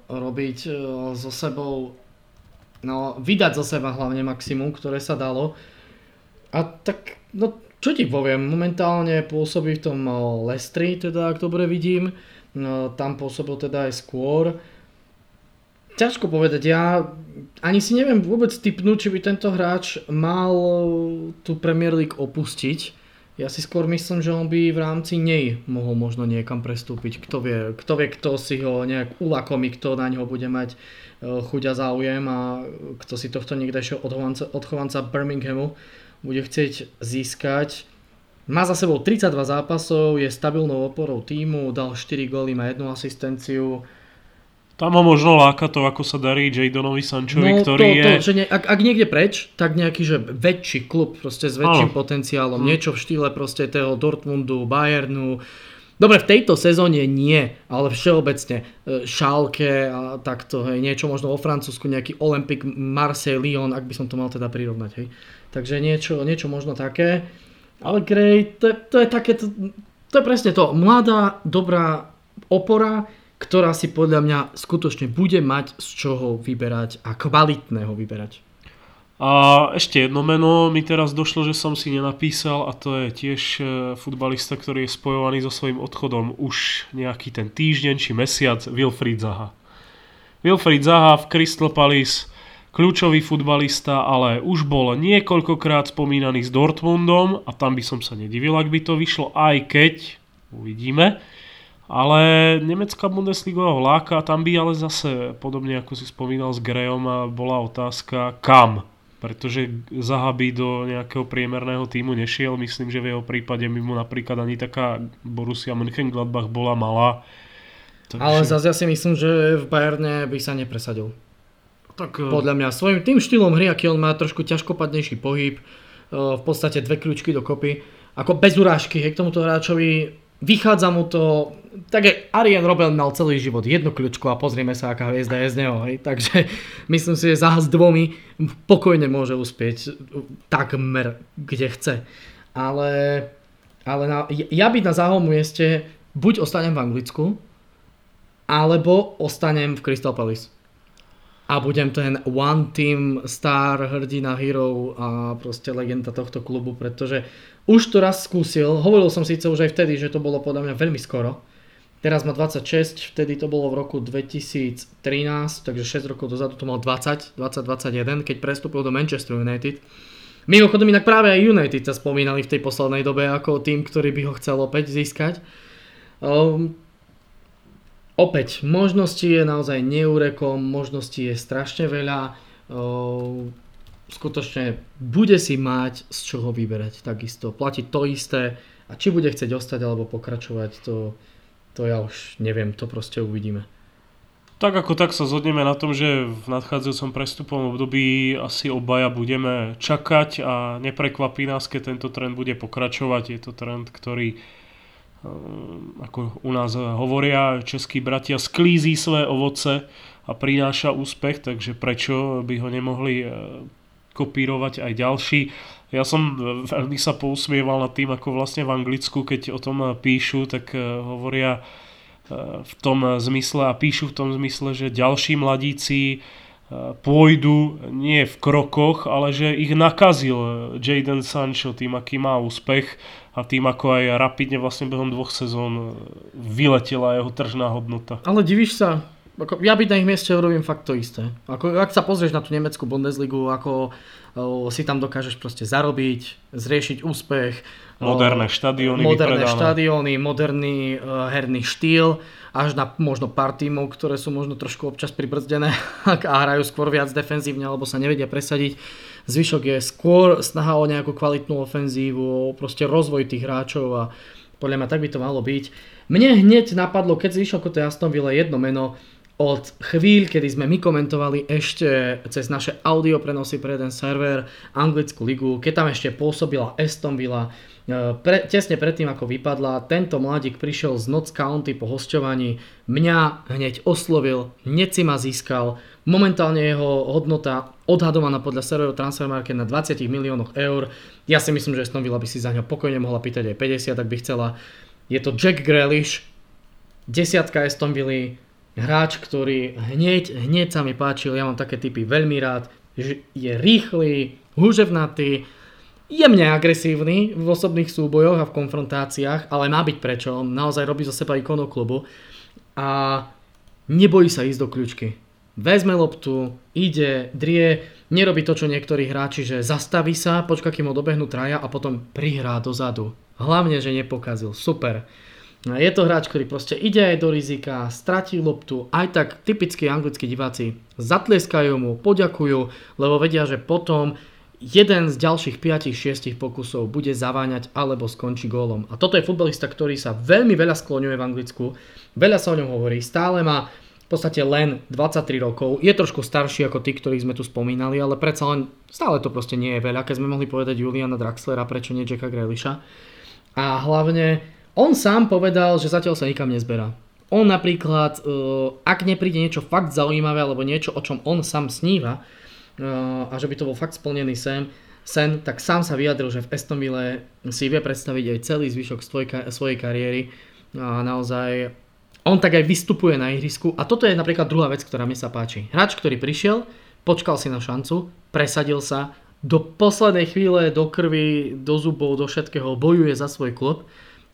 robiť so sebou, no vydať zo seba hlavne maximum, ktoré sa dalo. A tak, no čo ti poviem, momentálne pôsobí v tom Leicestri, teda ak dobre vidím, no, tam pôsobil teda aj skôr. Ťažko povedať, ja ani si neviem vôbec tipnúť, či by tento hráč mal tú Premier League opustiť. Ja si skôr myslím, že on by v rámci nej mohol možno niekam prestúpiť. Kto vie, kto si ho nejak ulakomí, kto na ňo bude mať chuť a záujem a kto si tohto niekdejšieho odchovanca Birminghamu bude chcieť získať. Má za sebou 32 zápasov, je stabilnou oporou tímu, dal 4 góly, má 1 asistenciu. Tam ho možno láka to, ako sa darí Jadonovi Sanchovi, no, ktorý je... Že ak niekde preč, tak nejaký že väčší klub, proste s väčším potenciálom. Niečo v štýle proste toho Dortmundu, Bayernu. Dobre, v tejto sezóne nie, ale všeobecne. Schalke a takto, hej, niečo možno o Francúzsku, nejaký Olympique Marseille, Lyon, ak by som to mal teda prirovnať, hej. Takže niečo možno také. Ale Gray, to je presne to. Mladá, dobrá opora, ktorá si podľa mňa skutočne bude mať z čoho vyberať a kvalitného vyberať. A ešte jedno meno mi teraz došlo, že som si nenapísal, a to je tiež futbalista, ktorý je spojovaný so svojím odchodom už nejaký ten týždeň či mesiac, Wilfried Zaha. Wilfried Zaha v Crystal Palace, kľúčový futbalista, ale už bol niekoľkokrát spomínaný s Dortmundom a tam by som sa nedivil, ak by to vyšlo, aj keď uvidíme. Ale nemecká Bundesliga ho láka, tam by ale zase, podobne ako si spomínal s Grayom, bola otázka kam. Pretože Zaha by do nejakého priemerného týmu nešiel, myslím, že v jeho prípade by mu napríklad ani taká Borussia Mönchengladbach bola malá. Takže... Ale zase ja si myslím, že v Bayerne by sa nepresadil. Tak... Podľa mňa svojím tým štýlom hry, aký on má, trošku ťažkopadnejší pohyb, v podstate dve kľúčky dokopy. Ako bez urážky, k tomuto hráčovi vychádza mu to... tak Arjen Robben mal celý život jednu kľúčku a pozrieme sa, aká hviezda je z neho. Hej. Takže myslím si, že s dvomi pokojne môže uspieť takmer kde chce. Ale ja byť na záhom mieste buď ostanem v Anglicku, alebo ostanem v Crystal Palace. A budem ten one team star, hrdina, hero a proste legenda tohto klubu, pretože už to raz skúsil. Hovoril som síce už aj vtedy, že to bolo podľa mňa veľmi skoro. Teraz má 26, vtedy to bolo v roku 2013, takže 6 rokov dozadu to mal 2021, keď prestúpil do Manchester United. Mimochodom inak práve aj United sa spomínali v tej poslednej dobe ako tým, ktorý by ho chcel opäť získať. Opäť, možností je naozaj neúrekom, možností je strašne veľa. Skutočne bude si mať z čoho vyberať takisto. Platí to isté a či bude chcieť ostať alebo pokračovať, to ja už neviem, to proste uvidíme. Tak ako tak sa zhodneme na tom, že v nadchádzajúcom prestupovom období asi obaja budeme čakať a neprekvapí nás, keď tento trend bude pokračovať. Je to trend, ktorý, ako u nás hovoria českí bratia, sklízí svoje ovoce a prináša úspech, takže prečo by ho nemohli kopírovať aj ďalší. Ja som veľmi sa pousmieval nad tým, ako vlastne v Anglicku, keď o tom píšu, tak hovoria v tom zmysle a píšu v tom zmysle, že ďalší mladíci pôjdu nie v krokoch, ale že ich nakazil Jadon Sancho tým, aký má úspech a tým, ako aj rapidne vlastne behom 2 sezón vyletela jeho tržná hodnota. Ale divíš sa, ja byť na ich mieste urobím fakt to isté. Ak sa pozrieš na tú nemeckú Bundesligu, ako si tam dokážeš proste zarobiť, zriešiť úspech, Moderné štadióny, moderný herný štýl, až na možno pár tímov, ktoré sú možno trošku občas pribrzdené a hrajú skôr viac defenzívne alebo sa nevedia presadiť. Zvyšok je skôr snaha o nejakú kvalitnú ofenzívu, o proste rozvoj tých hráčov a podľa mňa tak by to malo byť. Mne hneď napadlo, keď zvyšok o tej Aston Ville jedno meno od chvíľ, kedy sme my komentovali ešte cez naše audio prenosy pre jeden server anglickú ligu, keď tam ešte pôsobila Aston Villa. Tesne predtým, ako vypadla, tento mladík prišiel z Notts County po hosťovaní, mňa hneď oslovil, hneď si ma získal. Momentálne jeho hodnota odhadovaná podľa serveru Transfermarket na 20 miliónoch eur. Ja si myslím, že Aston Villa by si za ňa pokojne mohla pýtať aj 50, tak by chcela. Je to Jack Grealish, 10 Aston Villa. Hráč, ktorý hneď sa mi páčil, ja mám také typy veľmi rád, že je rýchly, húževnatý, jemne agresívny v osobných súbojoch a v konfrontáciách, ale má byť prečo, on naozaj robí zo seba ikonu klubu a nebojí sa ísť do kľučky. Vezme loptu, ide, drie, nerobí to, čo niektorí hráči, že zastaví sa, počka, kým ho dobehnú traja a potom prihrá dozadu. Hlavne, že nepokazil, super. Je to hráč, ktorý proste ide aj do rizika, stratí loptu, aj tak typickí anglickí diváci zatlieskajú mu, poďakujú, lebo vedia, že potom jeden z ďalších 5-6 pokusov bude zaváňať alebo skončí gólom. A toto je futbalista, ktorý sa veľmi veľa skloňuje v Anglicku, veľa sa o ňom hovorí, stále má v podstate len 23 rokov, je trošku starší ako tí, ktorých sme tu spomínali, ale predsa len stále to proste nie je veľa, keď sme mohli povedať Juliana Draxlera, prečo nie Jacka Grealisha. A hlavne on sám povedal, že zatiaľ sa nikam nezberá. On napríklad, ak nepríde niečo fakt zaujímavé, alebo niečo, o čom on sám sníva, a že by to bol fakt splnený sen, tak sám sa vyjadril, že v Aston Ville si vie predstaviť aj celý zvyšok svojej kariéry. A naozaj, on tak aj vystupuje na ihrisku. A toto je napríklad druhá vec, ktorá mi sa páči. Hráč, ktorý prišiel, počkal si na šancu, presadil sa, do poslednej chvíle, do krvi, do zubov, do všetkého, bojuje za svoj klub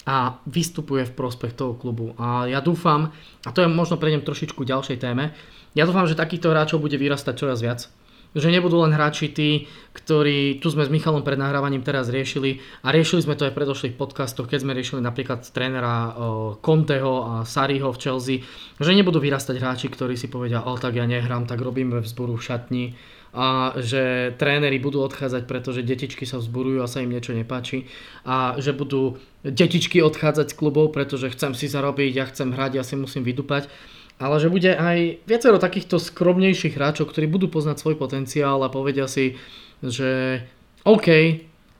a vystupuje v prospech toho klubu. A ja dúfam, a to ja možno prejdem trošičku ďalšej téme, ja dúfam, že takýchto hráčov bude vyrastať čoraz viac. Že nebudú len hráči tí, ktorí, tu sme s Michalom pred nahrávaním teraz riešili, a riešili sme to aj v predošlých podcastoch, keď sme riešili napríklad trénera Conteho a Sarriho v Chelsea, že nebudú vyrastať hráči, ktorí si povedia, tak ja nehrám, tak robíme vzburu v šatni, a že tréneri budú odchádzať, pretože detičky sa vzburujú a sa im niečo nepáči, a že budú detičky odchádzať z klubov, pretože chcem si zarobiť, ja chcem hrať, ja si musím vydupať, ale že bude aj viacero takýchto skromnejších hráčov, ktorí budú poznať svoj potenciál a povedia si, že OK,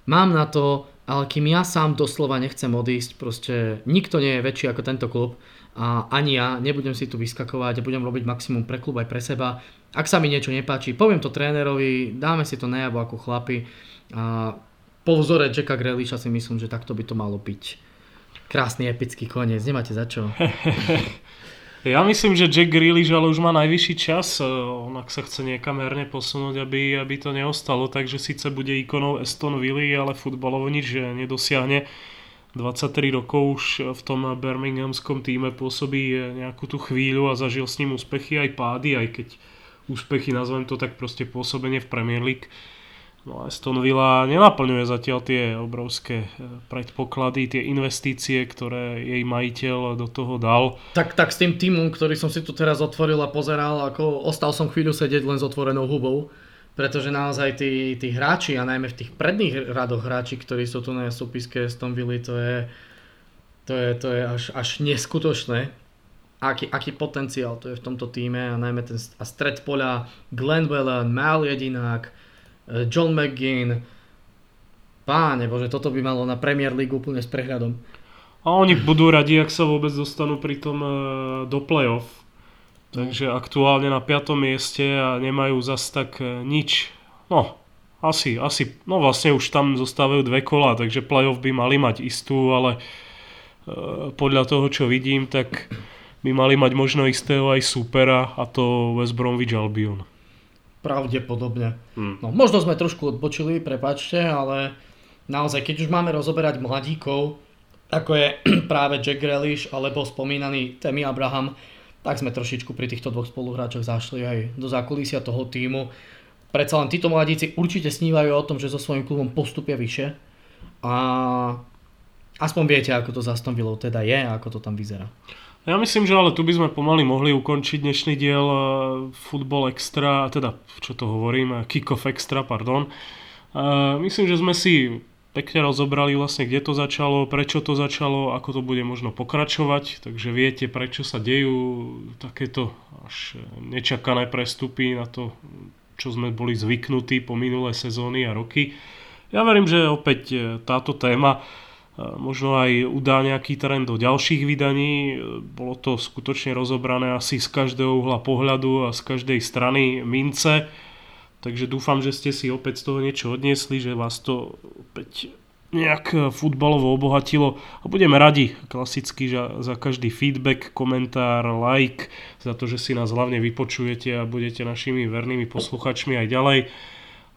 mám na to, ale kým ja sám doslova nechcem odísť, proste nikto nie je väčší ako tento klub a ani ja nebudem si tu vyskakovať a budem robiť maximum pre klub aj pre seba. Ak sa mi niečo nepáči, poviem to trénerovi, dáme si to najavo ako chlapi a po vzore Jacka Grealisha si myslím, že takto by to malo byť. Krásny epický koniec, nemáte za čo. Ja myslím, že Jack Grealish ale už má najvyšší čas, on ak sa chce niekam herne posunúť, aby to neostalo, takže síce bude ikonou Aston Villy, ale futbalovo nič nedosiahne. 23 rokov už v tom birminghamskom tíme pôsobí nejakú tú chvíľu a zažil s ním úspechy aj pády, aj keď úspechy, nazvem to tak, proste pôsobenie v Premier League. No Aston Villa nenaplňuje zatiaľ tie obrovské predpoklady, tie investície, ktoré jej majiteľ do toho dal. Tak s tým tímom, ktorý som si tu teraz otvoril a pozeral, ako ostal som chvíľu sedieť len s otvorenou hubou, pretože naozaj tí hráči, a najmä v tých predných radoch hráči, ktorí sú tu na súpiske Aston Villa, to je až neskutočné. Aký potenciál to je v tomto tíme a najmä ten a stred poľa Glenn Whelan, Mal Jedinák, John McGinn. Páne Bože, toto by malo na Premier League úplne s prehľadom. A oni budú radi, ak sa vôbec dostanú pri tom do play-off. Takže aktuálne na 5. mieste a nemajú zas tak nič. No, asi. No vlastne už tam zostávajú dve kola, takže play-off by mali mať istú, ale podľa toho, čo vidím, tak by mali mať možno istého aj supera, a to West Bromwich Albion. Pravdepodobne. No, možno sme trošku odbočili, prepáčte, ale naozaj, keď už máme rozoberať mladíkov, ako je práve Jack Grealish alebo spomínaný Tammy Abraham, tak sme trošičku pri týchto dvoch spoluhráčoch zašli aj do zákulisia toho tímu. Predsa len títo mladíci určite snívajú o tom, že so svojím klubom postupia vyššie a aspoň viete, ako to za Aston Villou teda je a ako to tam vyzerá. Ja myslím, že ale tu by sme pomaly mohli ukončiť dnešný diel Futbol Extra, teda čo to hovorím, Kickoff Extra, pardon. Myslím, že sme si pekne rozobrali vlastne, kde to začalo, prečo to začalo, ako to bude možno pokračovať, takže viete, prečo sa dejú takéto až nečakané prestupy na to, čo sme boli zvyknutí po minulé sezóny a roky. Ja verím, že opäť táto téma možno aj udá nejaký trend do ďalších vydaní. Bolo to skutočne rozobrané asi z každého uhla pohľadu a z každej strany mince. Takže dúfam, že ste si opäť z toho niečo odniesli, že vás to opäť nejak futbalovo obohatilo. A budeme radi klasicky za každý feedback, komentár, like, za to, že si nás hlavne vypočujete a budete našimi vernými posluchačmi aj ďalej.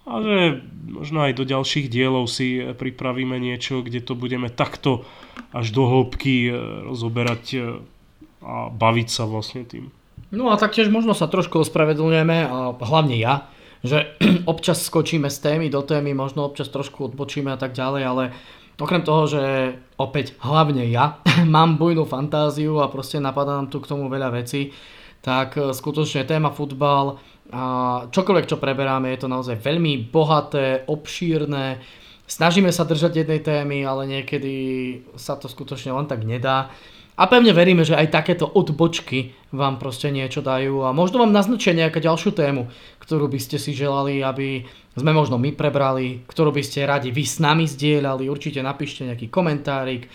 A že možno aj do ďalších dielov si pripravíme niečo, kde to budeme takto až do hĺbky rozoberať a baviť sa vlastne tým. No a taktiež možno sa trošku ospravedlňujeme, a hlavne ja, že občas skočíme z témy do témy, možno občas trošku odbočíme a tak ďalej, ale okrem toho, že opäť hlavne ja mám bujnú fantáziu a proste napadá nám tu k tomu veľa vecí, tak skutočne téma futbal a čokoľvek, čo preberáme, je to naozaj veľmi bohaté, obšírne. Snažíme sa držať jednej témy, ale niekedy sa to skutočne len tak nedá. A pevne veríme, že aj takéto odbočky vám proste niečo dajú a možno vám naznačia nejakú ďalšiu tému, ktorú by ste si želali, aby sme možno my prebrali, ktorú by ste radi vy s nami zdieľali. Určite napíšte nejaký komentárik,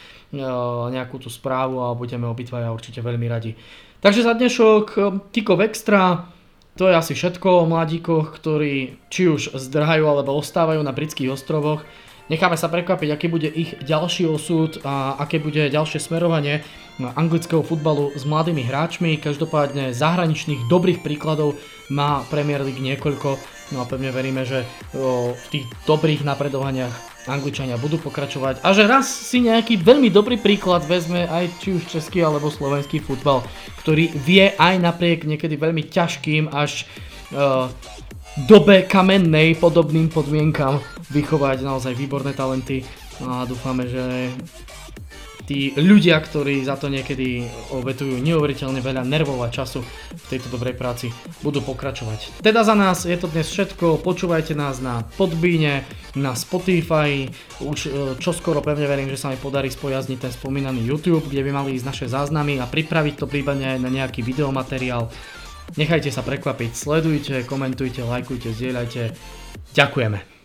nejakú tú správu a budeme obidvaja určite veľmi radi. Takže za dnešok Kickoff Extra, to je asi všetko o mladíkoch, ktorí či už zdrhajú alebo ostávajú na britských ostrovoch. Necháme sa prekvapiť, aký bude ich ďalší osud a aké bude ďalšie smerovanie anglického futbalu s mladými hráčmi. Každopádne zahraničných dobrých príkladov má Premier League niekoľko. No a pevne veríme, že v tých dobrých napredovaniach Angličania budú pokračovať a že raz si nejaký veľmi dobrý príklad vezme aj či už český alebo slovenský futbal, ktorý vie aj napriek niekedy veľmi ťažkým až dobe kamennej podobným podmienkam vychovať naozaj výborné talenty a dúfame, že tí ľudia, ktorí za to niekedy obetujú neuveriteľne veľa nervov a času v tejto dobrej práci, budú pokračovať. Teda za nás je to dnes všetko, počúvajte nás na Podbeane, na Spotify, už čoskoro pevne verím, že sa mi podarí spojazniť ten spomínaný YouTube, kde by mali ísť naše záznamy a pripraviť to prípadne aj na nejaký videomateriál. Nechajte sa prekvapiť, sledujte, komentujte, lajkujte, zdieľajte. Ďakujeme.